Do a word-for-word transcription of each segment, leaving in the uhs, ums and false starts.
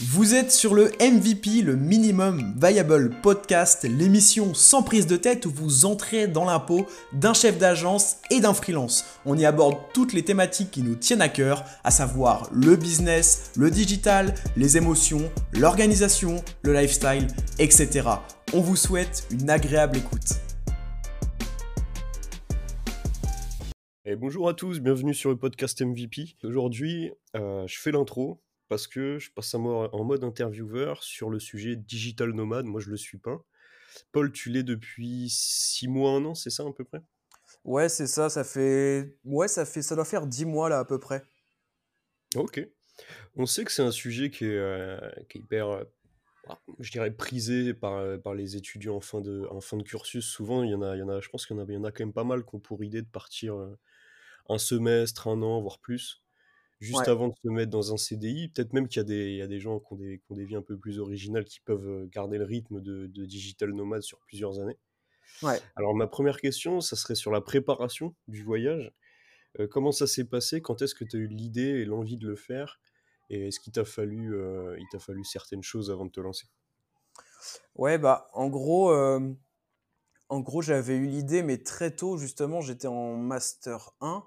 Vous êtes sur le M V P, le Minimum Viable Podcast, l'émission sans prise de tête où vous entrez dans la peau d'un chef d'agence et d'un freelance. On y aborde toutes les thématiques qui nous tiennent à cœur, à savoir le business, le digital, les émotions, l'organisation, le lifestyle, et cetera. On vous souhaite une agréable écoute. Et bonjour à tous, bienvenue sur le podcast M V P. Aujourd'hui, euh, je fais l'intro. Parce que je passe en mode intervieweur sur le sujet digital nomade. Moi, je le suis pas. Paul, tu l'es depuis six mois, un an, c'est ça à peu près ? Ouais, c'est ça. Ça fait, ouais, ça fait, ça doit faire dix mois là à peu près. Ok. On sait que c'est un sujet qui est, euh, qui est hyper, euh, je dirais, prisé par, euh, par les étudiants en fin de, en fin de cursus. Souvent, il y en a, il y en a. Je pense qu'il y en a, il y en a quand même pas mal qui ont pour idée de partir euh, un semestre, un an, voire plus. Juste ouais. Avant de se mettre dans un C D I, peut-être même qu'il y a des, il y a des gens qui ont des, qui ont des vies un peu plus originales qui peuvent garder le rythme de, de digital nomade sur plusieurs années. Ouais. Alors ma première question, ça serait sur la préparation du voyage. Euh, comment ça s'est passé ? Quand est-ce que tu as eu l'idée et l'envie de le faire ? Et est-ce qu'il t'a fallu, euh, il t'a fallu certaines choses avant de te lancer ? Ouais, bah en gros, euh, en gros j'avais eu l'idée, mais très tôt justement, j'étais en Master un.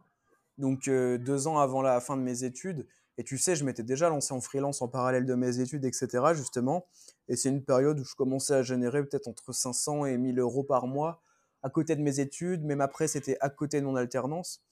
Donc euh, deux ans avant la fin de mes études, et tu sais, je m'étais déjà lancé en freelance en parallèle de mes études, et cetera justement, et c'est une période où je commençais à générer peut-être entre cinq cents et mille euros par mois à côté de mes études, même après c'était à côté de mon alternance,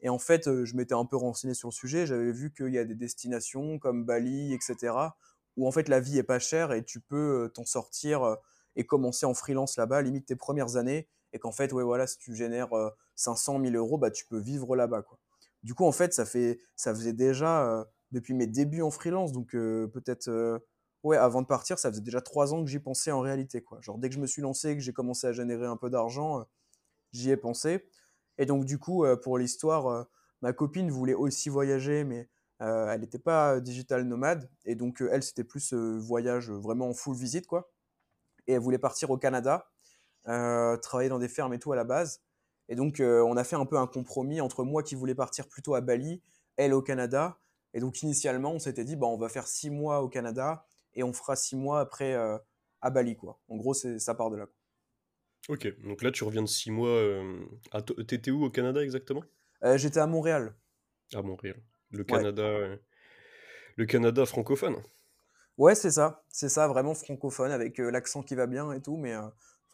et en fait euh, je m'étais un peu renseigné sur le sujet, j'avais vu qu'il y a des destinations comme Bali, et cetera, où en fait la vie est pas chère et tu peux euh, t'en sortir euh, et commencer en freelance là-bas, limite tes premières années, et qu'en fait, ouais, voilà, si tu génères euh, cinq cent mille euros, bah, tu peux vivre là-bas, quoi. Du coup, en fait, ça, fait, ça faisait déjà, euh, depuis mes débuts en freelance, donc euh, peut-être, euh, ouais, avant de partir, ça faisait déjà trois ans que j'y pensais en réalité, quoi. Genre, dès que je me suis lancé, que j'ai commencé à générer un peu d'argent, euh, j'y ai pensé. Et donc, du coup, euh, pour l'histoire, euh, ma copine voulait aussi voyager, mais euh, elle n'était pas digital nomade. Et donc, euh, elle, c'était plus euh, voyage euh, vraiment en full visite, quoi. Et elle voulait partir au Canada, euh, travailler dans des fermes et tout à la base. Et donc, euh, on a fait un peu un compromis entre moi qui voulais partir plutôt à Bali, elle au Canada. Et donc, initialement, on s'était dit, bah, on va faire six mois au Canada et on fera six mois après euh, à Bali, quoi. En gros, c'est, ça part de là, quoi. Ok, donc là, tu reviens de six mois. Euh, à t- t'étais où au Canada exactement ? euh, J'étais à Montréal. À Montréal. Le Canada, ouais. euh, le Canada francophone. Ouais, c'est ça. C'est ça, vraiment francophone, avec euh, l'accent qui va bien et tout. Mais euh,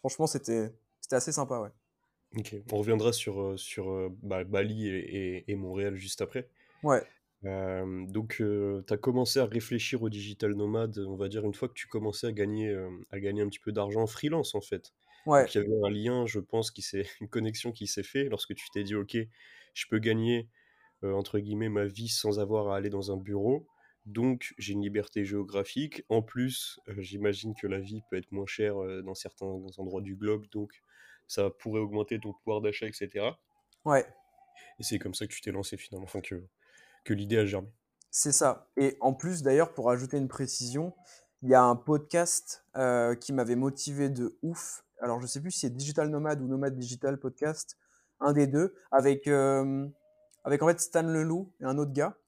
franchement, c'était, c'était assez sympa, ouais. Ok, on reviendra sur, sur bah, Bali et, et, et Montréal juste après. Ouais. Euh, donc, euh, tu as commencé à réfléchir au digital nomade, on va dire, une fois que tu commençais à gagner, euh, à gagner un petit peu d'argent freelance, en fait. Ouais. Donc, il y avait un lien, je pense, qui s'est, une connexion qui s'est faite lorsque tu t'es dit, ok, je peux gagner, euh, entre guillemets, ma vie sans avoir à aller dans un bureau. Donc, j'ai une liberté géographique. En plus, euh, j'imagine que la vie peut être moins chère euh, dans certains endroits du globe, donc ça pourrait augmenter ton pouvoir d'achat, et cetera. Ouais. Et c'est comme ça que tu t'es lancé finalement, enfin que, que l'idée a germé. C'est ça. Et en plus, d'ailleurs, pour ajouter une précision, il y a un podcast euh, qui m'avait motivé de ouf. Alors, je ne sais plus si c'est Digital Nomade ou Nomade Digital Podcast, un des deux, avec, euh, avec en fait Stan Leloup et un autre gars.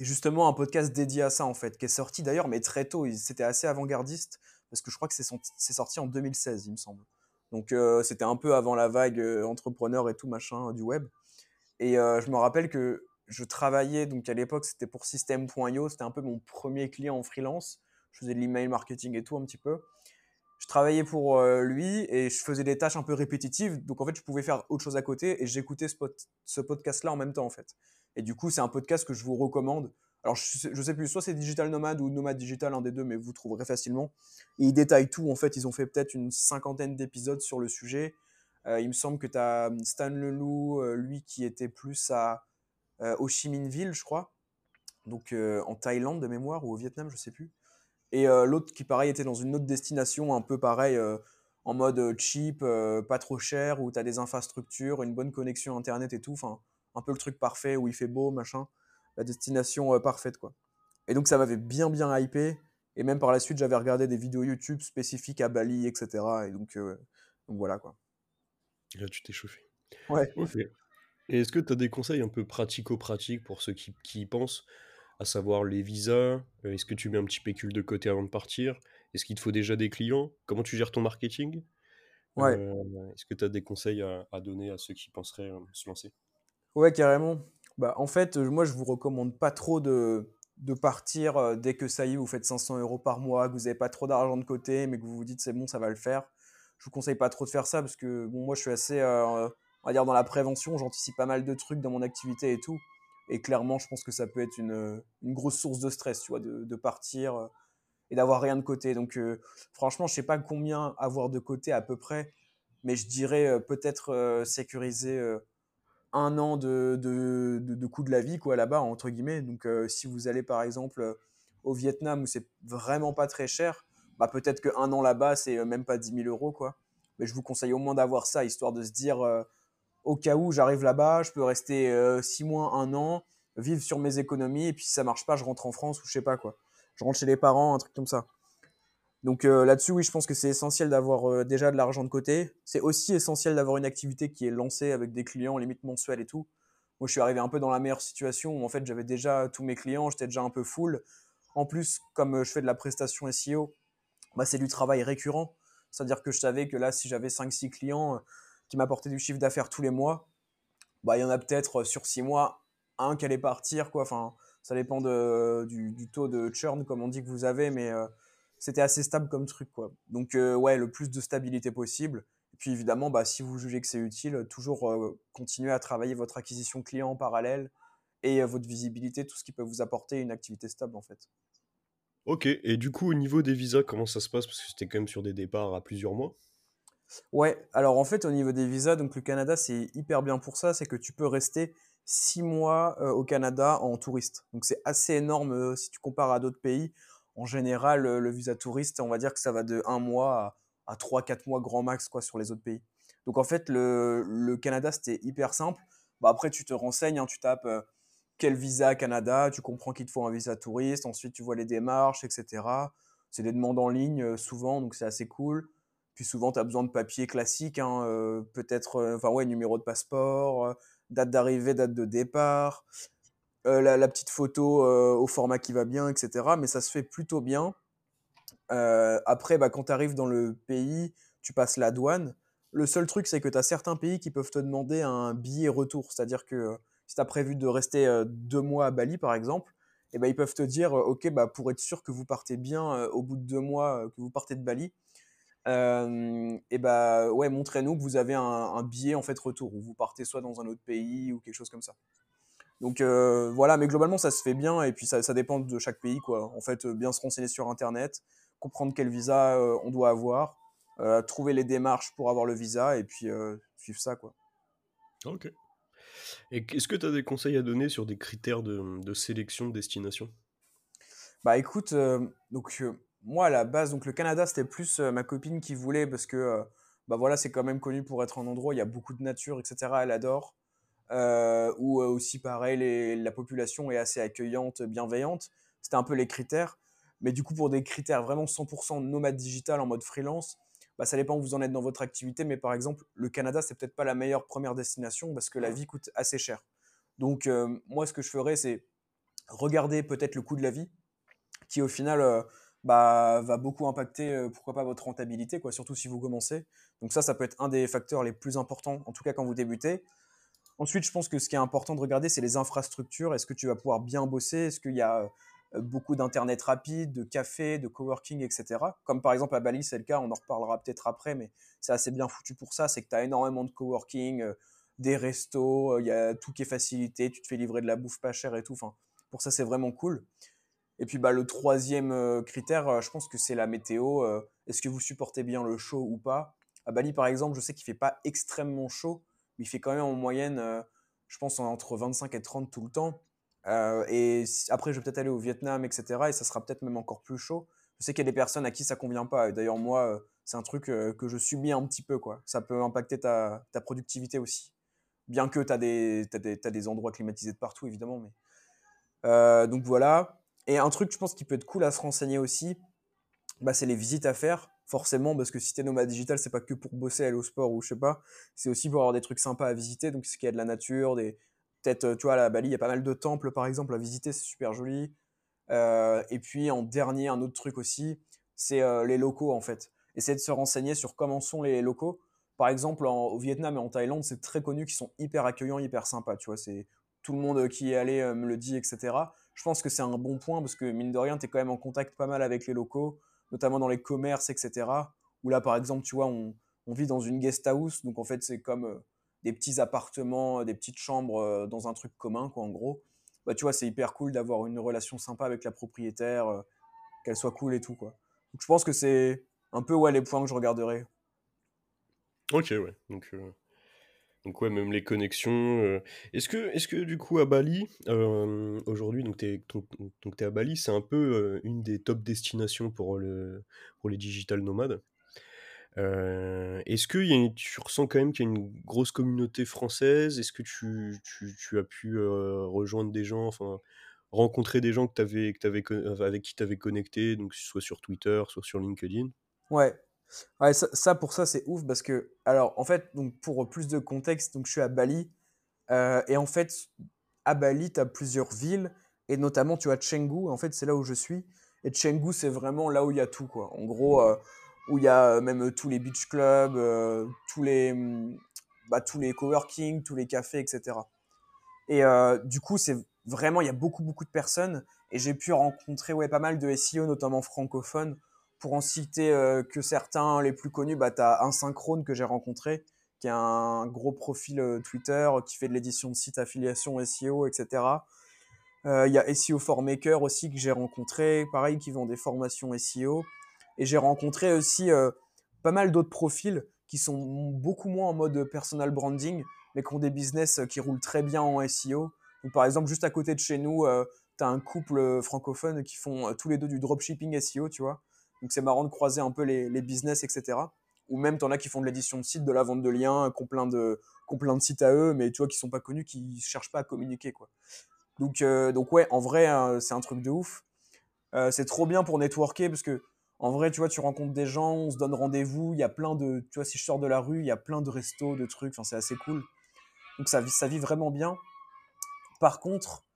Et justement, un podcast dédié à ça, en fait, qui est sorti d'ailleurs, mais très tôt. C'était assez avant-gardiste, parce que je crois que c'est, son, c'est sorti en deux mille seize, il me semble. Donc, euh, c'était un peu avant la vague euh, entrepreneur et tout machin euh, du web. Et euh, je me rappelle que je travaillais, donc à l'époque, c'était pour System point i o. C'était un peu mon premier client en freelance. Je faisais de l'email marketing et tout un petit peu. Je travaillais pour euh, lui et je faisais des tâches un peu répétitives. Donc, en fait, je pouvais faire autre chose à côté et j'écoutais ce, pot- ce podcast-là en même temps, en fait. Et du coup, c'est un podcast que je vous recommande. Alors, je ne sais plus, soit c'est Digital Nomade ou Nomade Digital, un des deux, mais vous trouverez facilement. Et ils détaillent tout. En fait, ils ont fait peut-être une cinquantaine d'épisodes sur le sujet. Euh, il me semble que tu as Stan Leloup, euh, lui, qui était plus à euh, Ho Chi Minh Ville, je crois. Donc, euh, en Thaïlande, de mémoire, ou au Vietnam, je ne sais plus. Et euh, l'autre qui, pareil, était dans une autre destination, un peu pareil, euh, en mode cheap, euh, pas trop cher, où tu as des infrastructures, une bonne connexion Internet et tout. Enfin, un peu le truc parfait, où il fait beau, machin. La destination euh, parfaite, quoi. Et donc, ça m'avait bien, bien hypé. Et même par la suite, j'avais regardé des vidéos YouTube spécifiques à Bali, et cetera. Et donc, euh, donc voilà, quoi. Là, tu t'es chauffé. Ouais. Okay. Et est-ce que tu as des conseils un peu pratico-pratiques pour ceux qui, qui y pensent à savoir les visas, est-ce que tu mets un petit pécule de côté avant de partir, est-ce qu'il te faut déjà des clients, comment tu gères ton marketing, ouais. euh, est-ce que tu as des conseils à, à donner à ceux qui penseraient euh, se lancer? Ouais, carrément. Bah, en fait, moi, je ne vous recommande pas trop de, de partir euh, dès que ça y est, vous faites cinq cents euros par mois, que vous n'avez pas trop d'argent de côté, mais que vous vous dites c'est bon, ça va le faire. Je ne vous conseille pas trop de faire ça parce que bon, moi, je suis assez, euh, on va dire, dans la prévention. J'anticipe pas mal de trucs dans mon activité et tout. Et clairement, je pense que ça peut être une, une grosse source de stress, tu vois, de, de partir euh, et d'avoir rien de côté. Donc, euh, franchement, je ne sais pas combien avoir de côté à peu près, mais je dirais euh, peut-être euh, sécuriser... Euh, un an de, de, de, de coût de la vie quoi, là-bas, entre guillemets. Donc, euh, si vous allez, par exemple, euh, au Vietnam, où c'est vraiment pas très cher, bah, peut-être qu'un an là-bas, c'est même pas dix mille euros, quoi. Mais je vous conseille au moins d'avoir ça, histoire de se dire, euh, au cas où j'arrive là-bas, je peux rester euh, six mois, un an, vivre sur mes économies, et puis si ça marche pas, je rentre en France, ou je sais pas, quoi. Je rentre chez les parents, un truc comme ça. Donc, euh, là-dessus, oui, je pense que c'est essentiel d'avoir euh, déjà de l'argent de côté. C'est aussi essentiel d'avoir une activité qui est lancée avec des clients, limite mensuels et tout. Moi, je suis arrivé un peu dans la meilleure situation où, en fait, j'avais déjà tous mes clients, j'étais déjà un peu full. En plus, comme euh, je fais de la prestation S E O, bah, c'est du travail récurrent. C'est-à-dire que je savais que là, si j'avais cinq six clients euh, qui m'apportaient du chiffre d'affaires tous les mois, bah, il y en a peut-être euh, sur six mois, un qui allait partir, quoi. Enfin, ça dépend de, du, du taux de churn, comme on dit, que vous avez, mais... Euh, c'était assez stable comme truc, quoi. Donc, euh, ouais, le plus de stabilité possible. Et puis, évidemment, bah, si vous jugez que c'est utile, toujours euh, continuer à travailler votre acquisition client en parallèle et euh, votre visibilité, tout ce qui peut vous apporter une activité stable, en fait. Ok. Et du coup, au niveau des visas, comment ça se passe? Parce que c'était quand même sur des départs à plusieurs mois. Ouais. Alors, en fait, au niveau des visas, donc le Canada, c'est hyper bien pour ça. C'est que tu peux rester six mois euh, au Canada en touriste. Donc, c'est assez énorme euh, si tu compares à d'autres pays. En général, le visa touriste, on va dire que ça va de un mois à trois quatre mois grand max, quoi, sur les autres pays. Donc, en fait, le, le Canada, c'était hyper simple. Bah, après, tu te renseignes, hein, tu tapes euh, « quel visa Canada ?» Tu comprends qu'il te faut un visa touriste. Ensuite, tu vois les démarches, et cetera. C'est des demandes en ligne euh, souvent, donc c'est assez cool. Puis souvent, tu as besoin de papiers classiques, hein, euh, peut-être euh, ouais, numéro de passeport, euh, date d'arrivée, date de départ… Euh, la, la petite photo euh, au format qui va bien, et cetera. Mais ça se fait plutôt bien. Euh, après, bah, quand tu arrives dans le pays, tu passes la douane. Le seul truc, c'est que tu as certains pays qui peuvent te demander un billet retour. C'est-à-dire que euh, si tu as prévu de rester euh, deux mois à Bali, par exemple, eh ben, ils peuvent te dire euh, « Ok, bah, pour être sûr que vous partez bien euh, au bout de deux mois, euh, que vous partez de Bali, euh, eh ben, ouais, montrez-nous que vous avez un, un billet en fait, retour, où vous partez soit dans un autre pays ou quelque chose comme ça. » Donc euh, voilà, mais globalement, ça se fait bien et puis ça, ça dépend de chaque pays, quoi. En fait, euh, bien se renseigner sur Internet, comprendre quel visa euh, on doit avoir, euh, trouver les démarches pour avoir le visa et puis euh, suivre ça, quoi. Ok. Et est-ce que tu as des conseils à donner sur des critères de, de sélection de destination? Bah écoute, euh, donc, euh, moi, à la base, donc, le Canada, c'était plus euh, ma copine qui voulait parce que euh, bah, voilà, c'est quand même connu pour être un endroit où il y a beaucoup de nature, et cetera. Elle adore. Euh, où euh, aussi pareil les, la population est assez accueillante, bienveillante. C'était un peu les critères, mais du coup pour des critères vraiment cent pour cent nomade digital en mode freelance, bah, ça dépend où vous en êtes dans votre activité, mais par exemple le Canada c'est peut-être pas la meilleure première destination parce que la vie coûte assez cher. Donc euh, moi ce que je ferais c'est regarder peut-être le coût de la vie qui au final euh, bah, va beaucoup impacter euh, pourquoi pas votre rentabilité, quoi, surtout si vous commencez. Donc ça ça peut être un des facteurs les plus importants, en tout cas quand vous débutez. Ensuite, je pense que ce qui est important de regarder, c'est les infrastructures. Est-ce que tu vas pouvoir bien bosser? Est-ce qu'il y a beaucoup d'internet rapide, de café, de coworking, et cetera. Comme par exemple à Bali, c'est le cas, on en reparlera peut-être après, mais c'est assez bien foutu pour ça. C'est que tu as énormément de coworking, euh, des restos, il euh, y a tout qui est facilité, tu te fais livrer de la bouffe pas chère et tout. Enfin, pour ça, c'est vraiment cool. Et puis, bah, le troisième euh, critère, euh, je pense que c'est la météo. Euh, est-ce que vous supportez bien le chaud ou pas? À Bali, par exemple, je sais qu'il ne fait pas extrêmement chaud, il fait quand même en moyenne, euh, je pense, entre vingt-cinq et trente tout le temps. Euh, et après, je vais peut-être aller au Vietnam, et cetera. Et ça sera peut-être même encore plus chaud. Je sais qu'il y a des personnes à qui ça ne convient pas. Et d'ailleurs, moi, euh, c'est un truc euh, que je subis un petit peu, quoi. Ça peut impacter ta, ta productivité aussi. Bien que tu as des, t'as des, t'as des endroits climatisés de partout, évidemment. Mais... Euh, donc voilà. Et un truc, je pense, qui peut être cool à se renseigner aussi, bah, c'est les visites à faire. Forcément, parce que si t'es nomade digital, c'est pas que pour bosser, aller au sport ou je sais pas, c'est aussi pour avoir des trucs sympas à visiter, donc ce qu'il y a de la nature, des, peut-être, tu vois, à Bali, il y a pas mal de temples, par exemple, à visiter, c'est super joli. Euh, et puis, en dernier, un autre truc aussi, c'est euh, les locaux, en fait. Essayer de se renseigner sur comment sont les locaux. Par exemple, en, au Vietnam et en Thaïlande, c'est très connu qu'ils sont hyper accueillants, hyper sympas, tu vois. C'est, tout le monde qui est allé euh, me le dit, et cetera. Je pense que c'est un bon point, parce que, mine de rien, tu es quand même en contact pas mal avec les locaux, notamment dans les commerces, et cetera. Où là, par exemple, tu vois, on, on vit dans une guest house, donc en fait, c'est comme... Euh, des petits appartements, des petites chambres dans un truc commun, quoi, en gros. Bah, tu vois, c'est hyper cool d'avoir une relation sympa avec la propriétaire, euh, qu'elle soit cool et tout, quoi. Donc, je pense que c'est un peu, ouais, les points que je regarderai. Ok, ouais. Donc, euh... donc ouais, même les connexions. Euh... Est-ce que, est-ce que, du coup, à Bali, euh, aujourd'hui, donc t'es, donc t'es à Bali, c'est un peu euh, une des top destinations pour, le, pour les digital nomades. Euh, est-ce que y a une, tu ressens quand même qu'il y a une grosse communauté française? Est-ce que tu, tu, tu as pu euh, rejoindre des gens, enfin, rencontrer des gens que t'avais, que t'avais, avec qui tu avais connecté, donc soit sur Twitter, soit sur LinkedIn? Ouais, ouais ça, ça pour ça c'est ouf parce que, alors en fait, donc, pour plus de contexte, donc, je suis à Bali euh, et en fait, à Bali, tu as plusieurs villes et notamment tu as Chengdu, en fait, c'est là où je suis. Et Chengdu, c'est vraiment là où il y a tout, quoi. En gros, euh, où il y a même tous les beach clubs, euh, tous les, bah, tous les coworking, tous les cafés, et cetera. Et euh, du coup, c'est vraiment, il y a beaucoup, beaucoup de personnes. Et j'ai pu rencontrer ouais, pas mal de S E O, notamment francophones. Pour en citer euh, que certains, les plus connus, bah, tu as Insynchrone que j'ai rencontré, qui a un gros profil euh, Twitter, qui fait de l'édition de sites, affiliation, S E O, et cetera. Il euh, y a S E O four Maker aussi que j'ai rencontré, pareil, qui vend des formations S E O. Et j'ai rencontré aussi euh, pas mal d'autres profils qui sont beaucoup moins en mode personal branding, mais qui ont des business qui roulent très bien en S E O. Donc, par exemple, juste à côté de chez nous, euh, tu as un couple francophone qui font euh, tous les deux du dropshipping S E O, tu vois. Donc, c'est marrant de croiser un peu les, les business, et cetera. Ou même, tu en as qui font de l'édition de sites, de la vente de liens, qui ont plein de, qui ont plein de sites à eux, mais tu vois, qui ne sont pas connus, qui ne cherchent pas à communiquer, quoi. Donc, euh, donc ouais, en vrai, euh, c'est un truc de ouf. Euh, c'est trop bien pour networker parce que, en vrai, tu vois, tu rencontres des gens, on se donne rendez-vous, il y a plein de... Tu vois, si je sors de la rue, il y a plein de restos, de trucs, enfin, c'est assez cool. Donc, ça vit, ça vit vraiment bien. Par contre,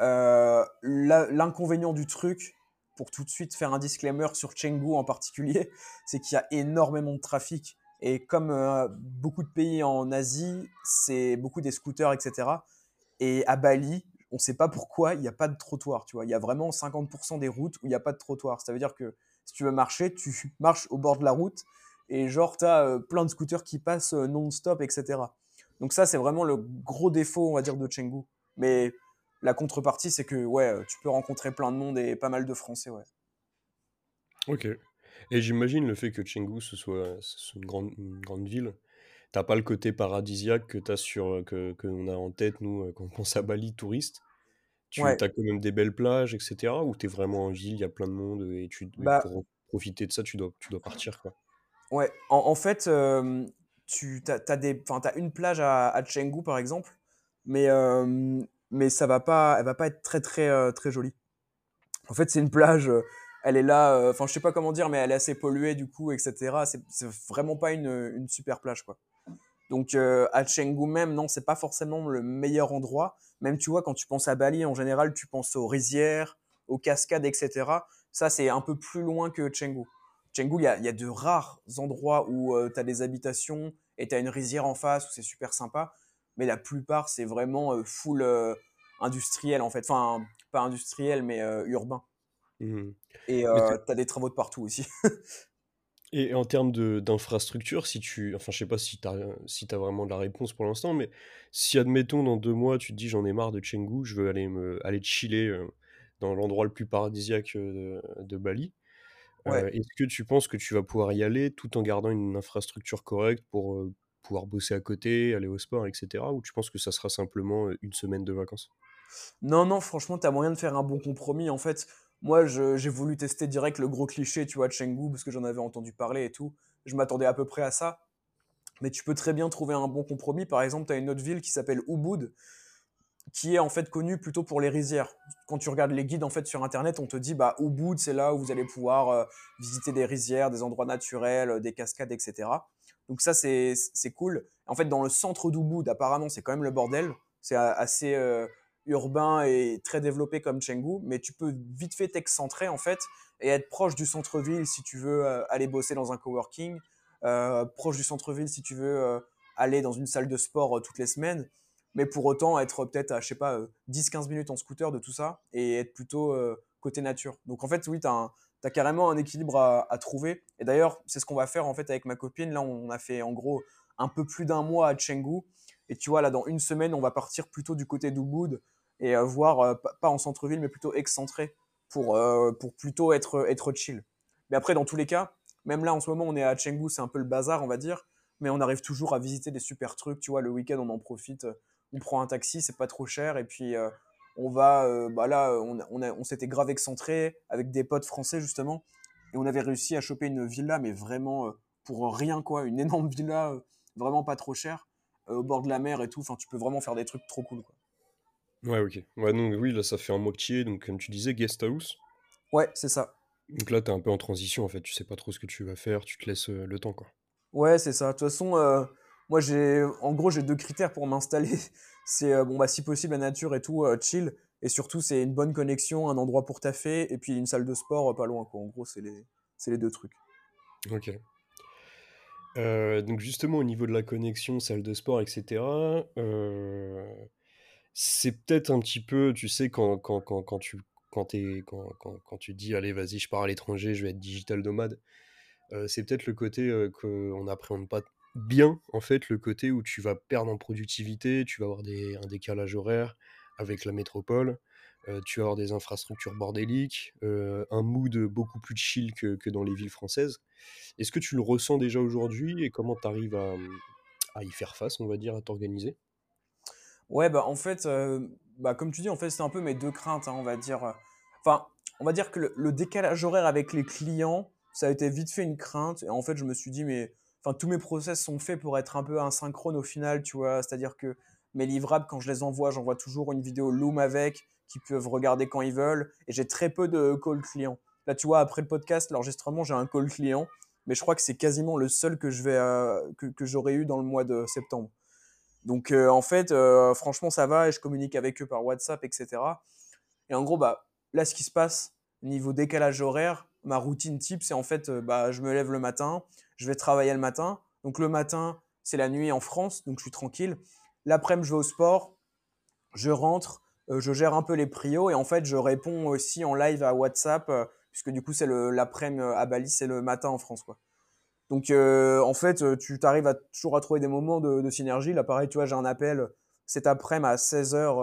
euh, la, l'inconvénient du truc, pour tout de suite faire un disclaimer sur Chengdu en particulier, c'est qu'il y a énormément de trafic. Et comme euh, beaucoup de pays en Asie, c'est beaucoup des scooters, et cetera. Et à Bali, on ne sait pas pourquoi, il n'y a pas de trottoir, tu vois. Il y a vraiment cinquante pour cent des routes où il n'y a pas de trottoir. Ça veut dire que si tu veux marcher, tu marches au bord de la route et genre, tu as euh, plein de scooters qui passent euh, non-stop, et cetera. Donc ça, c'est vraiment le gros défaut, on va dire, de Chengdu. Mais la contrepartie, c'est que ouais, tu peux rencontrer plein de monde et pas mal de Français. Ouais. Ok. Et j'imagine le fait que Chengdu, ce soit, ce soit une, grande, une grande ville, tu n'as pas le côté paradisiaque que t'as sur, que, que on a en tête, nous, quand on pense à Bali, touriste. Tu ouais. as quand même des belles plages, et cetera. Ou tu es vraiment en ville, il y a plein de monde et tu, bah, pour profiter de ça, tu dois, tu dois partir, quoi. Ouais, en, en fait, euh, tu as une plage à, à Chengdu, par exemple, mais, euh, mais ça va pas, elle va pas être très, très, euh, très jolie. En fait, c'est une plage, elle est là, enfin, euh, je sais pas comment dire, mais elle est assez polluée, du coup, et cetera. C'est, c'est vraiment pas une, une super plage, quoi. Donc, euh, à Chengdu même, non, c'est pas forcément le meilleur endroit. Même, tu vois, quand tu penses à Bali, en général, tu penses aux rizières, aux cascades, et cetera. Ça, c'est un peu plus loin que Chengdu. Chengdu, il y a, y a de rares endroits où euh, tu as des habitations et tu as une rizière en face où c'est super sympa. Mais la plupart, c'est vraiment euh, full euh, industriel, en fait. Enfin, pas industriel, mais euh, urbain. Mmh. Et euh, tu as des travaux de partout aussi. Et en termes de, d'infrastructure, si tu, enfin, je sais pas si tu as si tu as vraiment de la réponse pour l'instant, mais si, admettons, dans deux mois, tu te dis j'en ai marre de Chengdu, je veux aller me aller chiller euh, dans l'endroit le plus paradisiaque de, de Bali, ouais. euh, est-ce que tu penses que tu vas pouvoir y aller tout en gardant une infrastructure correcte pour euh, pouvoir bosser à côté, aller au sport, et cetera, ou tu penses que ça sera simplement une semaine de vacances? Non, non, franchement, tu as moyen de faire un bon compromis, en fait. Moi, je, j'ai voulu tester direct le gros cliché, tu vois, de Chengdu, parce que j'en avais entendu parler et tout. Je m'attendais à peu près à ça. Mais tu peux très bien trouver un bon compromis. Par exemple, tu as une autre ville qui s'appelle Ubud, qui est en fait connue plutôt pour les rizières. Quand tu regardes les guides en fait sur Internet, on te dit bah Ubud, c'est là où vous allez pouvoir euh, visiter des rizières, des endroits naturels, des cascades, et cetera. Donc ça, c'est, c'est cool. En fait, dans le centre d'Ubud, apparemment, c'est quand même le bordel. c'est assez euh, urbain et très développé comme Chengdu, mais tu peux vite fait t'excentrer en fait et être proche du centre-ville si tu veux euh, aller bosser dans un coworking, euh, proche du centre-ville si tu veux euh, aller dans une salle de sport euh, toutes les semaines, mais pour autant être euh, peut-être à, je sais pas, euh, dix à quinze minutes en scooter de tout ça et être plutôt euh, côté nature. Donc en fait, oui, tu as T'as carrément un équilibre à, à trouver. Et d'ailleurs, c'est ce qu'on va faire en fait avec ma copine. Là, on a fait en gros un peu plus d'un mois à Chengdu. Et tu vois, là, dans une semaine, on va partir plutôt du côté d'Ubud et euh, voir, euh, pas en centre-ville, mais plutôt excentré pour, euh, pour plutôt être, être chill. Mais après, dans tous les cas, même là, en ce moment, on est à Chengdu, c'est un peu le bazar, on va dire. Mais on arrive toujours à visiter des super trucs. Tu vois, le week-end, on en profite. On prend un taxi, c'est pas trop cher. Et puis... Euh, On va, euh, bah là, on, on, on s'était grave excentré avec des potes français justement, et on avait réussi à choper une villa, mais vraiment euh, pour rien quoi, une énorme villa, euh, vraiment pas trop chère, euh, au bord de la mer et tout. Enfin, tu peux vraiment faire des trucs trop cool quoi. Ouais, ok. Ouais, donc oui, là ça fait un moitié, donc comme tu disais, guest house. Ouais, c'est ça. Donc là, t'es un peu en transition en fait, tu sais pas trop ce que tu vas faire, tu te laisses euh, le temps quoi. Ouais, c'est ça. De toute façon. Euh... Moi, j'ai, en gros, j'ai deux critères pour m'installer. C'est, euh, bon, bah, si possible, la nature et tout, euh, chill. Et surtout, c'est une bonne connexion, un endroit pour taffer, et puis une salle de sport euh, pas loin, quoi. En gros, c'est les, c'est les deux trucs. Ok. Euh, donc, justement, au niveau de la connexion, salle de sport, et cetera, euh, c'est peut-être un petit peu, tu sais, quand, quand, quand, quand, tu, quand, t'es, quand, quand, quand tu dis, allez, vas-y, je pars à l'étranger, je vais être digital nomade, euh, c'est peut-être le côté euh, qu'on n'appréhende pas bien, en fait, le côté où tu vas perdre en productivité, tu vas avoir des, un décalage horaire avec la métropole, euh, tu vas avoir des infrastructures bordéliques, euh, un mood beaucoup plus chill que, que dans les villes françaises. Est-ce que tu le ressens déjà aujourd'hui et comment tu arrives à, à y faire face, on va dire, à t'organiser? Ouais, bah en fait, euh, bah, comme tu dis, en fait, c'est un peu mes deux craintes, hein, on va dire. Enfin, on va dire que le, le décalage horaire avec les clients, ça a été vite fait une crainte. Et en fait, je me suis dit, mais... Enfin, tous mes process sont faits pour être un peu asynchrone au final, tu vois. C'est-à-dire que mes livrables, quand je les envoie, j'envoie toujours une vidéo Loom avec, qu'ils peuvent regarder quand ils veulent. Et j'ai très peu de call client. Là, tu vois, après le podcast, l'enregistrement, j'ai un call client. Mais je crois que c'est quasiment le seul que, je vais, euh, que, que j'aurais eu dans le mois de septembre. Donc, euh, en fait, euh, franchement, ça va. Et je communique avec eux par WhatsApp, et cetera. Et en gros, bah, là, ce qui se passe, niveau décalage horaire, ma routine type, c'est en fait, euh, bah, je me lève le matin. Je vais travailler le matin. Donc, le matin, c'est la nuit en France. Donc, je suis tranquille. L'après-midi, je vais au sport. Je rentre. Euh, je gère un peu les prios. Et en fait, je réponds aussi en live à WhatsApp. Euh, puisque du coup, c'est le, l'après-midi à Bali, c'est le matin en France, quoi. Donc, euh, en fait, tu arrives à, toujours à trouver des moments de, de synergie. Là, pareil, tu vois, j'ai un appel cet après-midi à seize heures,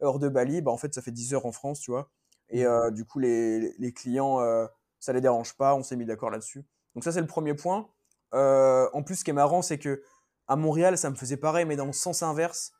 heure de Bali. Bah, en fait, ça fait dix heures en France, tu vois. Et euh, du coup, les, les clients, euh, ça les dérange pas. On s'est mis d'accord là-dessus. Donc, ça, c'est le premier point. Euh, en plus, ce qui est marrant, c'est que à Montréal, ça me faisait pareil, mais dans le sens inverse.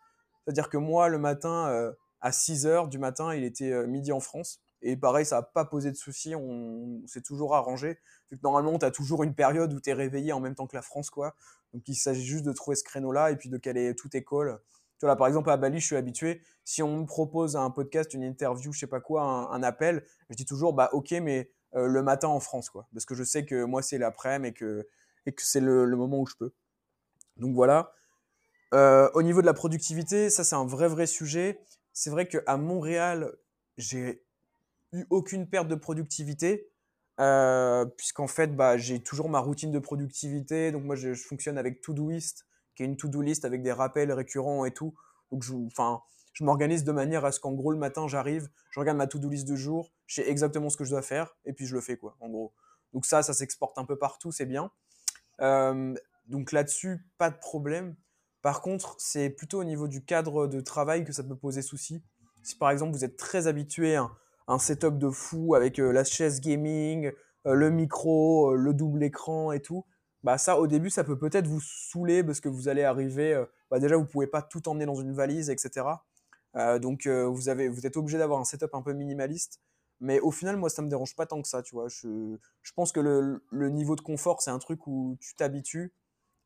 C'est-à-dire que moi, le matin, euh, à six heures du matin, il était euh, midi en France. Et pareil, ça n'a pas posé de soucis. On, on s'est toujours arrangé. Vu que normalement, tu as toujours une période où tu es réveillé en même temps que la France, quoi. Donc, il s'agit juste de trouver ce créneau-là et puis de caler tous tes calls. Tu vois, là, par exemple, à Bali, je suis habitué. Si on me propose un podcast, une interview, je ne sais pas quoi, un, un appel, je dis toujours, bah, OK, mais euh, le matin en France, quoi. Parce que je sais que moi, c'est l'après-midi et que... et que c'est le, le moment où je peux. Donc voilà. Euh, au niveau de la productivité, ça, c'est un vrai, vrai sujet. C'est vrai qu'à Montréal, j'ai eu aucune perte de productivité euh, puisqu'en fait, bah, j'ai toujours ma routine de productivité. Donc moi, je, je fonctionne avec Todoist, qui est une to-do list avec des rappels récurrents et tout. Donc je, enfin, je m'organise de manière à ce qu'en gros, le matin, j'arrive, je regarde ma to-do list de jour, je sais exactement ce que je dois faire et puis je le fais, quoi, en gros. Donc ça, ça s'exporte un peu partout, c'est bien. Euh, donc là-dessus, pas de problème. Par contre, c'est plutôt au niveau du cadre de travail que ça peut poser souci. Si par exemple vous êtes très habitué à un setup de fou avec euh, la chaise gaming, euh, le micro, euh, le double écran et tout, bah ça au début ça peut peut-être vous saouler parce que vous allez arriver, euh, bah déjà vous pouvez pas tout emmener dans une valise, et cetera. Euh, donc euh, vous avez, vous êtes obligé d'avoir un setup un peu minimaliste. Mais au final, moi, ça ne me dérange pas tant que ça, tu vois. Je, je pense que le, le niveau de confort, c'est un truc où tu t'habitues.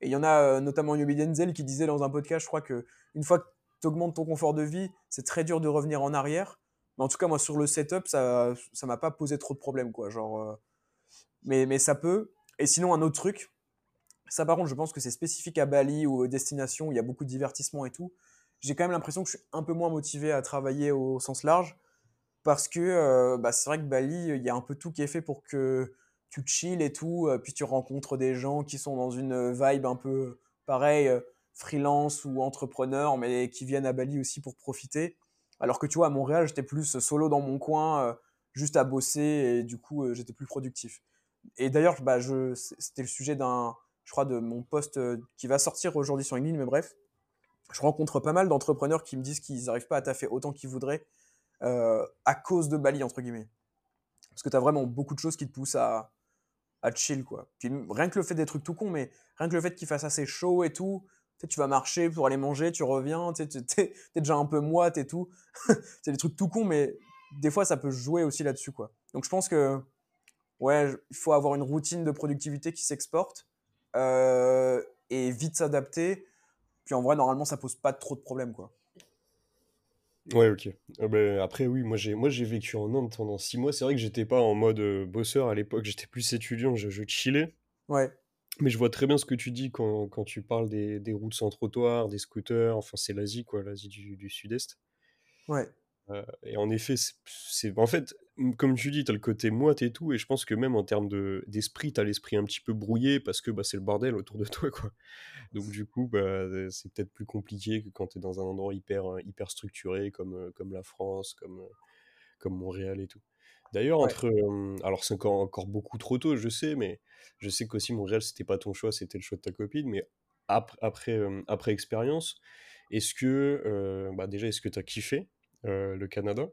Et il y en a euh, notamment Yubi Denzel qui disait dans un podcast, je crois qu'une fois que tu augmentes ton confort de vie, c'est très dur de revenir en arrière. Mais en tout cas, moi, sur le setup, ça ne m'a pas posé trop de problèmes, quoi. Genre, euh, mais, mais ça peut. Et sinon, un autre truc, ça par contre, je pense que c'est spécifique à Bali ou aux destinations où il y a beaucoup de divertissement et tout. j'ai quand même l'impression que je suis un peu moins motivé à travailler au sens large, parce que euh, bah, c'est vrai que Bali, il y a un peu tout qui est fait pour que tu chill et tout, euh, puis tu rencontres des gens qui sont dans une vibe un peu pareil, euh, freelance ou entrepreneur, mais qui viennent à Bali aussi pour profiter. Alors que tu vois, à Montréal, j'étais plus solo dans mon coin, euh, juste à bosser, et du coup, euh, j'étais plus productif. Et d'ailleurs, bah, je, c'était le sujet d'un, je crois, de mon post qui va sortir aujourd'hui sur LinkedIn, mais bref, je rencontre pas mal d'entrepreneurs qui me disent qu'ils n'arrivent pas à taffer autant qu'ils voudraient euh, à cause de Bali, entre guillemets. Parce que tu as vraiment beaucoup de choses qui te poussent à, à chill, quoi. Puis rien que le fait des trucs tout cons, mais rien que le fait qu'il fasse assez chaud et tout, tu vas marcher pour aller manger, tu reviens, tu es déjà un peu moite et tout. C'est des trucs tout cons, mais des fois, ça peut jouer aussi là-dessus, quoi. Donc, je pense que, ouais, il faut avoir une routine de productivité qui s'exporte euh, et vite s'adapter. Puis en vrai, normalement, ça pose pas trop de problèmes, quoi. Ouais, ok. Euh, bah, après, oui, moi j'ai, moi, j'ai vécu en Inde pendant six mois. C'est vrai que j'étais pas en mode euh, bosseur à l'époque. J'étais plus étudiant, je, je chillais. Ouais. Mais je vois très bien ce que tu dis quand, quand tu parles des, des routes sans trottoir, des scooters. Enfin, c'est l'Asie, quoi, l'Asie du, du Sud-Est. Ouais. Euh, et en effet, c'est, c'est, en fait, comme tu dis, t'as le côté moite et tout. Et je pense que même en termes de, d'esprit, t'as l'esprit un petit peu brouillé parce que bah, c'est le bordel autour de toi, quoi. Donc, du coup, bah, c'est peut-être plus compliqué que quand t'es dans un endroit hyper, hyper structuré comme, comme la France, comme, comme Montréal et tout. D'ailleurs, entre, ouais. euh, alors c'est encore, encore beaucoup trop tôt, je sais, mais je sais qu'aussi Montréal, c'était pas ton choix, c'était le choix de ta copine, mais ap- après, euh, après expérience, est-ce que, euh, bah déjà, est-ce que t'as kiffé euh, le Canada?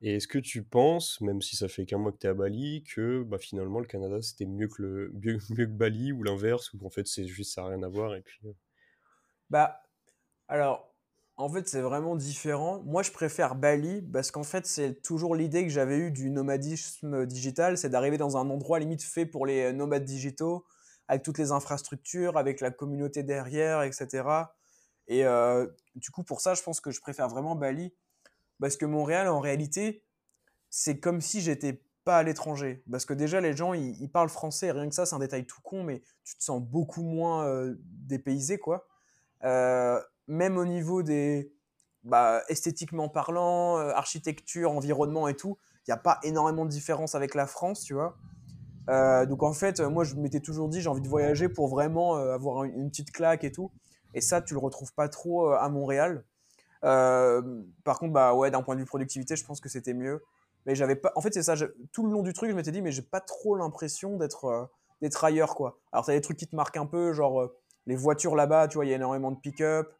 Et est-ce que tu penses, même si ça fait qu'un mois que t'es à Bali, que bah, finalement, le Canada, c'était mieux que, le, mieux, mieux que Bali, ou l'inverse, ou en fait, c'est juste, ça n'a rien à voir, et puis... Euh... Bah, alors... En fait, c'est vraiment différent. Moi, je préfère Bali parce qu'en fait, c'est toujours l'idée que j'avais eue du nomadisme digital, c'est d'arriver dans un endroit limite fait pour les nomades digitaux, avec toutes les infrastructures, avec la communauté derrière, et cetera. Et euh, du coup, pour ça, je pense que je préfère vraiment Bali parce que Montréal, en réalité, c'est comme si j'étais pas à l'étranger. Parce que déjà, les gens, ils, ils parlent français, et rien que ça, c'est un détail tout con, mais tu te sens beaucoup moins euh, dépaysé, quoi. Euh... Même au niveau des bah, esthétiquement parlant, euh, architecture, environnement et tout, il n'y a pas énormément de différence avec la France, tu vois. Euh, donc en fait, moi je m'étais toujours dit j'ai envie de voyager pour vraiment euh, avoir une, une petite claque et tout. Et ça, tu le retrouves pas trop euh, à Montréal. Euh, par contre, bah ouais, d'un point de vue productivité, je pense que c'était mieux. Mais j'avais pas. En fait, c'est ça. Je... Tout le long du truc, je m'étais dit mais j'ai pas trop l'impression d'être euh, d'être ailleurs, quoi. Alors t'as des trucs qui te marquent un peu, genre euh, les voitures là-bas, tu vois, il y a énormément de pick-up.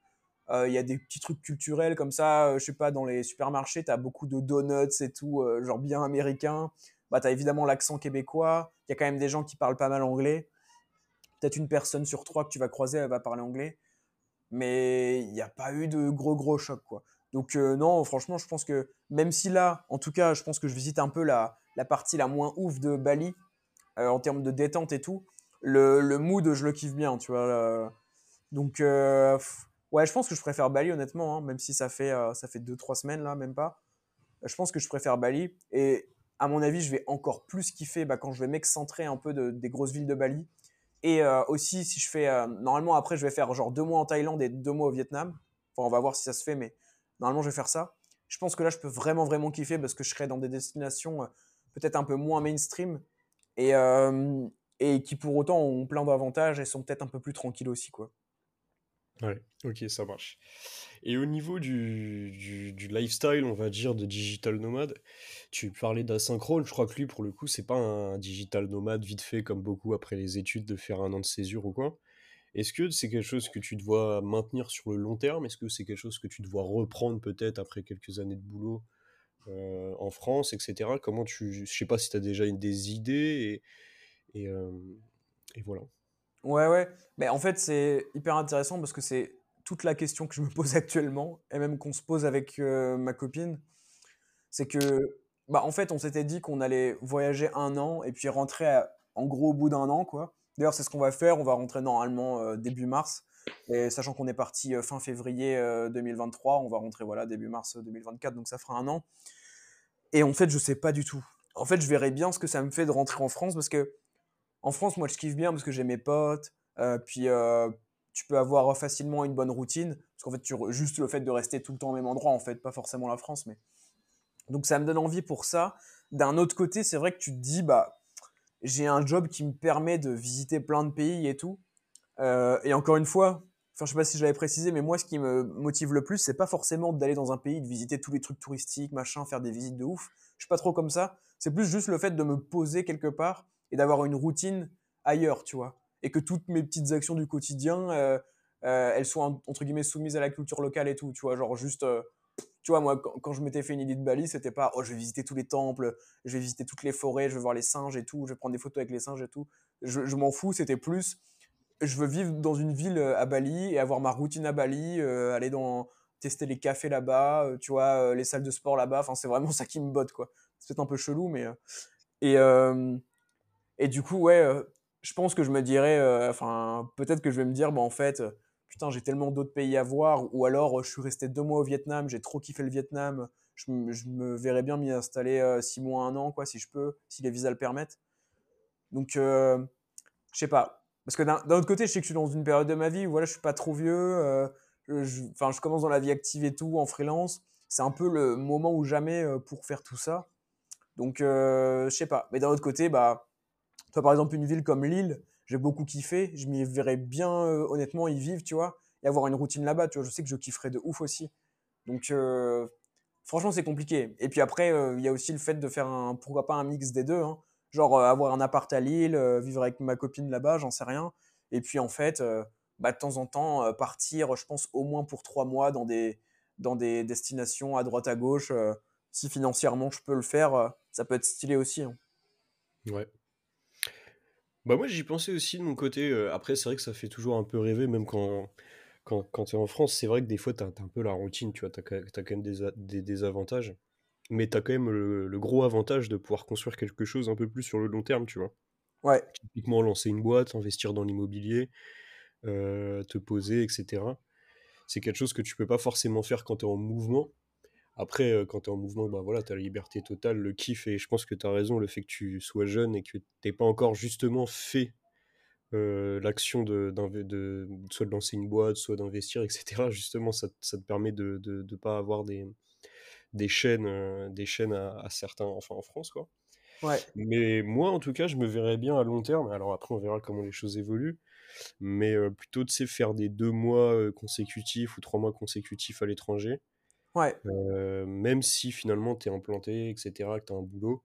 Il euh, y a des petits trucs culturels comme ça, euh, je sais pas, dans les supermarchés, tu as beaucoup de donuts et tout, euh, genre bien américain. Bah, tu as évidemment l'accent québécois, il y a quand même des gens qui parlent pas mal anglais. Peut-être une personne sur trois que tu vas croiser, elle va parler anglais. Mais il n'y a pas eu de gros gros choc, quoi. Donc euh, non, franchement, je pense que même si là, en tout cas, je pense que je visite un peu la, la partie la moins ouf de Bali, euh, en termes de détente et tout, le, le mood, je le kiffe bien, tu vois. Euh, donc... Euh, pff, Ouais, je pense que je préfère Bali, honnêtement, hein, même si ça fait euh, ça fait deux trois semaines, là, même pas. Je pense que je préfère Bali. Et à mon avis, je vais encore plus kiffer bah, quand je vais m'excentrer un peu de, des grosses villes de Bali. Et euh, aussi, si je fais... Euh, normalement, après, je vais faire genre deux mois en Thaïlande et deux mois au Vietnam. Enfin, on va voir si ça se fait, mais normalement, je vais faire ça. Je pense que là, je peux vraiment, vraiment kiffer parce que je serai dans des destinations euh, peut-être un peu moins mainstream et, euh, et qui, pour autant, ont plein d'avantages et sont peut-être un peu plus tranquilles aussi, quoi. Ouais, ok, ça marche. Et au niveau du, du, du lifestyle, on va dire, de digital nomade, tu parlais d'Asynchron, je crois que lui, pour le coup, c'est pas un digital nomade vite fait comme beaucoup après les études de faire un an de césure ou quoi. Est-ce que c'est quelque chose que tu te vois maintenir sur le long terme? Est-ce que c'est quelque chose que tu te vois reprendre peut-être après quelques années de boulot euh, en France, et cetera. Comment tu... Je sais pas si tu as déjà une, des idées et, et, euh, et voilà. Ouais, ouais. Mais en fait, c'est hyper intéressant parce que c'est toute la question que je me pose actuellement et même qu'on se pose avec euh, ma copine. C'est que, bah, en fait, on s'était dit qu'on allait voyager un an et puis rentrer à, en gros au bout d'un an, quoi. D'ailleurs, c'est ce qu'on va faire. On va rentrer normalement euh, début mars. Et sachant qu'on est parti euh, fin février euh, deux mille vingt-trois, on va rentrer voilà, début mars deux mille vingt-quatre. Donc, ça fera un an. Et en fait, je sais pas du tout. En fait, je verrai bien ce que ça me fait de rentrer en France parce que en France, moi, je kiffe bien parce que j'ai mes potes. Euh, puis, euh, tu peux avoir facilement une bonne routine. Parce qu'en fait, tu, juste le fait de rester tout le temps au même endroit, en fait, pas forcément la France. Mais... Donc, ça me donne envie pour ça. D'un autre côté, c'est vrai que tu te dis, bah, j'ai un job qui me permet de visiter plein de pays et tout. Euh, et encore une fois, enfin, je ne sais pas si je l'avais précisé, mais moi, ce qui me motive le plus, c'est pas forcément d'aller dans un pays, de visiter tous les trucs touristiques, machin, faire des visites de ouf. Je ne suis pas trop comme ça. C'est plus juste le fait de me poser quelque part et d'avoir une routine ailleurs, tu vois. Et que toutes mes petites actions du quotidien, euh, euh, elles soient, entre guillemets, soumises à la culture locale et tout, tu vois. Genre juste, euh, tu vois, moi, quand, quand je m'étais fait une idée de Bali, c'était pas « Oh, je vais visiter tous les temples, je vais visiter toutes les forêts, je vais voir les singes et tout, je vais prendre des photos avec les singes et tout. » Je, je m'en fous, c'était plus... Je veux vivre dans une ville à Bali et avoir ma routine à Bali, euh, aller dans, tester les cafés là-bas, euh, tu vois, euh, les salles de sport là-bas. Enfin, c'est vraiment ça qui me botte, quoi. C'est peut-être un peu chelou, mais... Euh, et, euh, et du coup, ouais, euh, je pense que je me dirais... Euh, enfin, peut-être que je vais me dire, bah, en fait, euh, putain, j'ai tellement d'autres pays à voir. Ou alors, euh, je suis resté deux mois au Vietnam, j'ai trop kiffé le Vietnam. Je, m- je me verrais bien m'y installer euh, six mois, un an, quoi, si je peux, si les visas le permettent. Donc, euh, je sais pas. Parce que d'un, d'un autre côté, je sais que je suis dans une période de ma vie où voilà, je ne suis pas trop vieux, euh, je, enfin, je commence dans la vie active et tout, en freelance. C'est un peu le moment ou jamais euh, pour faire tout ça. Donc, euh, je ne sais pas. Mais d'un autre côté, bah, toi, par exemple, une ville comme Lille, j'ai beaucoup kiffé. Je m'y verrais bien, euh, honnêtement, y vivre, tu vois, et avoir une routine là-bas. Tu vois, je sais que je kifferais de ouf aussi. Donc, euh, franchement, c'est compliqué. Et puis après, il euh, y a aussi le fait de faire, un, pourquoi pas, un mix des deux, hein. Genre euh, avoir un appart à Lille, euh, vivre avec ma copine là-bas, j'en sais rien. Et puis en fait, euh, bah, de temps en temps, euh, partir, je pense, au moins pour trois mois dans des, dans des destinations à droite à gauche. Euh, si financièrement je peux le faire, euh, ça peut être stylé aussi. Hein. Ouais. Bah moi, j'y pensais aussi de mon côté. Euh, après, c'est vrai que ça fait toujours un peu rêver, même quand, quand, quand tu es en France. C'est vrai que des fois, tu as un peu la routine, tu vois, tu as quand même des, a- des, des avantages. Mais t'as quand même le, le gros avantage de pouvoir construire quelque chose un peu plus sur le long terme, tu vois. Ouais. Typiquement, lancer une boîte, investir dans l'immobilier, euh, te poser, et cetera. C'est quelque chose que tu peux pas forcément faire quand t'es en mouvement. Après, euh, quand t'es en mouvement, bah voilà, t'as la liberté totale, le kiff, et je pense que t'as raison, le fait que tu sois jeune et que t'aies pas encore justement fait euh, l'action de, de, de soit de lancer une boîte, soit d'investir, et cetera. Justement, ça, ça te permet de de, de pas avoir des... des chaînes, euh, des chaînes à, à certains, enfin en France, quoi. Ouais. Mais moi, en tout cas, je me verrais bien à long terme. Alors après, on verra comment les choses évoluent. Mais euh, plutôt, tu sais, faire des deux mois euh, consécutifs ou trois mois consécutifs à l'étranger. Ouais. Euh, même si finalement, tu es implanté, et cetera, que tu as un boulot.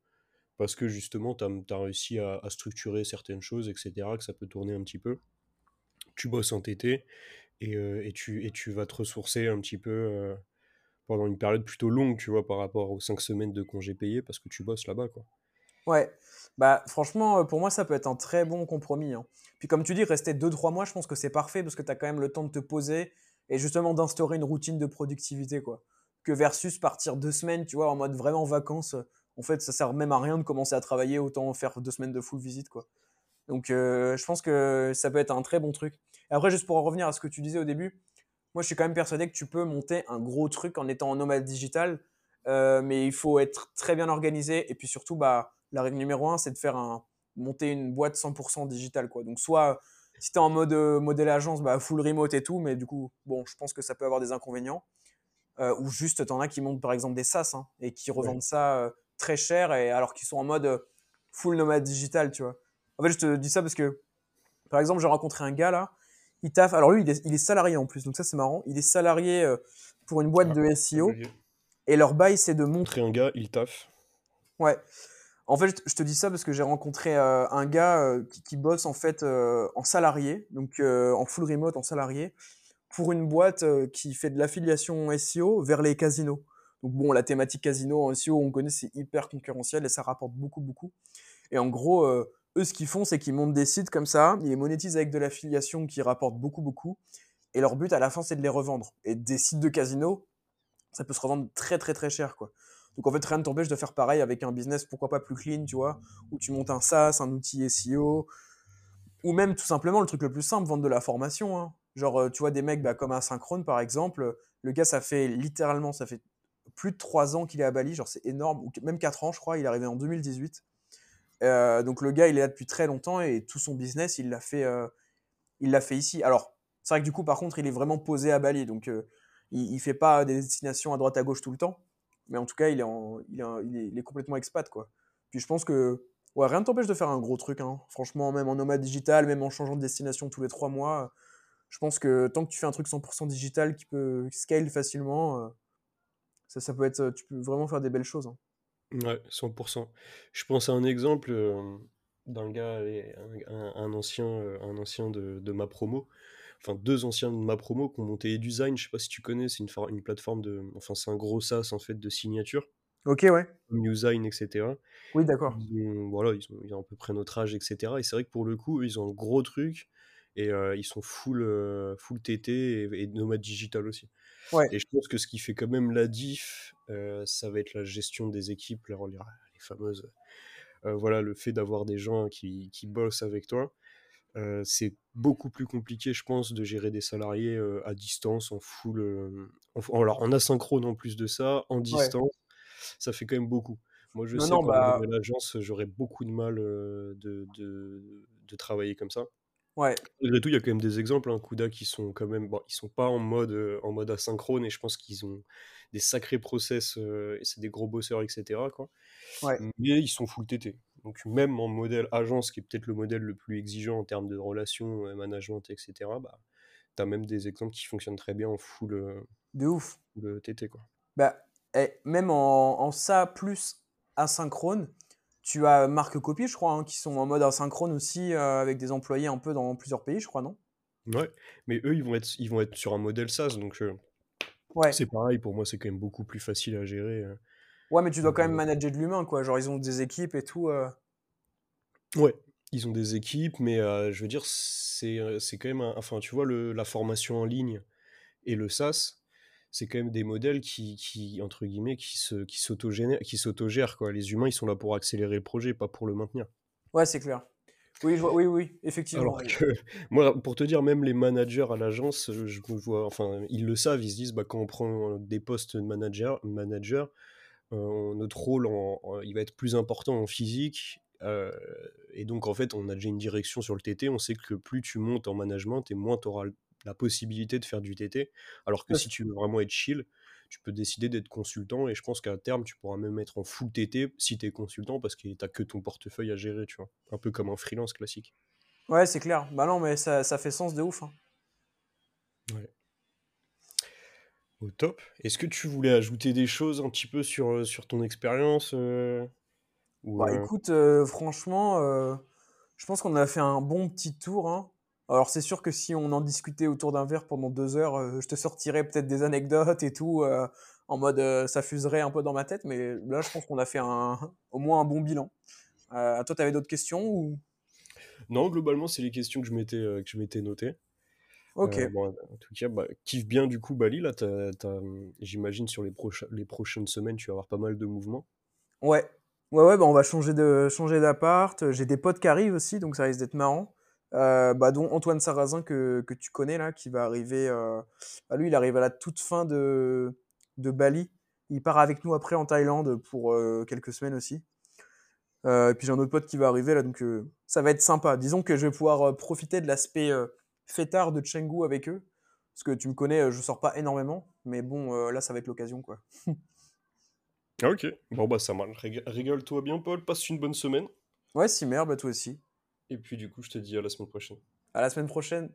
Parce que justement, tu as réussi à, à structurer certaines choses, et cetera, que ça peut tourner un petit peu. Tu bosses en T T et, euh, et, tu, et tu vas te ressourcer un petit peu... Euh, pendant une période plutôt longue, tu vois, par rapport aux cinq semaines de congés payés, parce que tu bosses là-bas, quoi. Ouais, bah franchement, pour moi, ça peut être un très bon compromis, hein. Puis comme tu dis, rester deux trois mois, je pense que c'est parfait, parce que tu as quand même le temps de te poser et justement d'instaurer une routine de productivité, quoi. Que versus partir deux semaines, tu vois, en mode vraiment vacances, en fait, ça sert même à rien de commencer à travailler, autant faire deux semaines de full visite, quoi. Donc, euh, je pense que ça peut être un très bon truc. Et après, juste pour en revenir à ce que tu disais au début, moi, je suis quand même persuadé que tu peux monter un gros truc en étant nomade digital, euh, mais il faut être très bien organisé. Et puis surtout, bah, la règle numéro un, c'est de faire un, monter une boîte cent pour cent digitale, quoi. Donc, soit si tu es en mode euh, modèle agence, bah, full remote et tout, mais du coup, bon, je pense que ça peut avoir des inconvénients. Euh, ou juste, tu en as qui montent par exemple des SaaS, hein, et qui revendent ouais. ça euh, très cher, et, alors qu'ils sont en mode euh, full nomade digital, tu vois. En fait, je te dis ça parce que, par exemple, j'ai rencontré un gars là. Il taffe. Alors lui, il est, il est salarié en plus, donc ça c'est marrant. Il est salarié euh, pour une boîte ah, de S E O et leur bail c'est de montrer un gars, il taffe. Ouais. En fait, je te dis ça parce que j'ai rencontré euh, un gars euh, qui, qui bosse en fait euh, en salarié, donc euh, en full remote en salarié, pour une boîte euh, qui fait de l'affiliation S E O vers les casinos. Donc bon, la thématique casino en S E O, on connaît, c'est hyper concurrentiel et ça rapporte beaucoup, beaucoup. Et en gros. Euh, Eux, ce qu'ils font, c'est qu'ils montent des sites comme ça, ils les monétisent avec de l'affiliation qui rapporte beaucoup, beaucoup. Et leur but, à la fin, c'est de les revendre. Et des sites de casino, ça peut se revendre très, très, très cher, quoi. Donc, en fait, rien ne t'empêche de faire pareil avec un business, pourquoi pas plus clean, tu vois, où tu montes un SaaS, un outil S E O, ou même, tout simplement, le truc le plus simple, vendre de la formation, hein. Genre, tu vois, des mecs bah, comme Insynchrone, par exemple, le gars, ça fait littéralement, ça fait plus de trois ans qu'il est à Bali, genre, c'est énorme, ou même quatre ans, je crois, il est arrivé en deux mille dix-huit. Euh, donc le gars il est là depuis très longtemps et tout son business il l'a fait, euh, il l'a fait ici. Alors C'est vrai que du coup, par contre, il est vraiment posé à Bali. Donc, euh, il ne fait pas des destinations à droite, à gauche tout le temps. Mais en tout cas, il est, en, il est, en, il est, il est complètement expat, quoi. Puis je pense que ouais, rien ne t'empêche de faire un gros truc, hein. Franchement, même en nomade digital, même en changeant de destination tous les trois mois, je pense que tant que tu fais un truc cent pour cent digital qui peut scale facilement, ça, ça peut être, tu peux vraiment faire des belles choses, hein. Ouais, cent pour cent. Je pense à un exemple euh, d'un gars, un, un ancien, un ancien de, de ma promo, enfin deux anciens de ma promo qui ont monté NewZine, je sais pas si tu connais, c'est une, une plateforme de, enfin c'est un gros SaaS en fait de signature. Ok, ouais. NewZine, et cetera. Oui, d'accord. Ils ont, voilà, ils ont, ils ont à peu près notre âge, et cetera. Et c'est vrai que pour le coup, ils ont un gros truc et euh, ils sont full, euh, full T T et, et nomades digital aussi. Ouais. Et je pense que ce qui fait quand même la diff, euh, ça va être la gestion des équipes, les, les fameuses. Euh, voilà, le fait d'avoir des gens qui, qui bossent avec toi, euh, c'est beaucoup plus compliqué, je pense, de gérer des salariés euh, à distance, en full, euh, en, alors en asynchrone en plus de ça, en distance. Ouais. Ça fait quand même beaucoup. Moi, je non, sais non, qu'en bah... l'agence, j'aurais beaucoup de mal euh, de, de, de travailler comme ça. Ouais. Malgré tout, il y a quand même des exemples, hein, CUDA, qui sont quand même... Bon, ils ne sont pas en mode, euh, en mode asynchrone, et je pense qu'ils ont des sacrés process, euh, et c'est des gros bosseurs, et cetera, quoi. Ouais. Mais ils sont full T T. Donc, même en modèle agence, qui est peut-être le modèle le plus exigeant en termes de relations, euh, management, et cetera, bah, tu as même des exemples qui fonctionnent très bien en full, euh, de ouf. Full T T, quoi. Bah... Et même en, en ça plus asynchrone, tu as Marc Copie, je crois, hein, qui sont en mode asynchrone aussi, euh, avec des employés un peu dans plusieurs pays, je crois, non? Ouais, mais eux, ils vont être, ils vont être sur un modèle SaaS, donc euh, ouais. C'est pareil, pour moi, c'est quand même beaucoup plus facile à gérer. Euh, ouais, mais tu dois euh, quand même manager de l'humain, quoi. Genre, ils ont des équipes et tout. Euh... Ouais, ils ont des équipes, mais euh, je veux dire, c'est, c'est quand même... Un, enfin, tu vois, le, la formation en ligne et le SaaS... c'est quand même des modèles qui, qui entre guillemets, qui, se, qui, s'autogénèrent, qui s'autogèrent, quoi. Les humains, ils sont là pour accélérer le projet, pas pour le maintenir. Ouais, c'est clair. Oui, je vois, oui, oui, effectivement. Alors que, moi, pour te dire, même les managers à l'agence, je, je vois, enfin, ils le savent, ils se disent, bah, quand on prend des postes de manager, manager euh, notre rôle, en, en, il va être plus important en physique. Euh, et donc, en fait, on a déjà une direction sur le T T. On sait que plus tu montes en management, et moins tu auras la possibilité de faire du T T, alors que ouais. Si tu veux vraiment être chill, tu peux décider d'être consultant, et je pense qu'à terme, tu pourras même être en full T T si tu es consultant, parce que tu n'as que ton portefeuille à gérer, tu vois. Un peu comme un freelance classique. Ouais, c'est clair. Bah non, mais ça, ça fait sens de ouf, hein. Ouais. Au top. Est-ce que tu voulais ajouter des choses un petit peu sur, sur ton expérience euh... Ou, bah euh... écoute, euh, franchement, euh, je pense qu'on a fait un bon petit tour, hein. Alors, c'est sûr que si on en discutait autour d'un verre pendant deux heures, euh, je te sortirais peut-être des anecdotes et tout, euh, en mode euh, ça fuserait un peu dans ma tête, mais là, je pense qu'on a fait un, au moins un bon bilan. Euh, toi, tu avais d'autres questions ou... Non, globalement, c'est les questions que je m'étais, euh, que je m'étais notées. Ok. Euh, bon, en tout cas, bah, kiffe bien du coup Bali. Là, t'as, t'as, j'imagine sur les, procha- les prochaines semaines, tu vas avoir pas mal de mouvements. Ouais, ouais, ouais bah, on va changer, de, changer d'appart. J'ai des potes qui arrivent aussi, donc ça risque d'être marrant. Euh, bah, dont Antoine Sarrazin que, que tu connais là, qui va arriver euh... bah, lui il arrive à la toute fin de, de Bali, il part avec nous après en Thaïlande pour euh, quelques semaines aussi, euh, et puis j'ai un autre pote qui va arriver là, donc euh, ça va être sympa. Disons que je vais pouvoir euh, profiter de l'aspect euh, fêtard de Chengdu avec eux, parce que tu me connais, je sors pas énormément, mais bon, euh, là ça va être l'occasion, quoi. Ok, bon bah ça marche. Régale-toi bien, Paul, passe une bonne semaine. Ouais, si merde, bah toi aussi. Et puis du coup, je te dis à la semaine prochaine. À la semaine prochaine.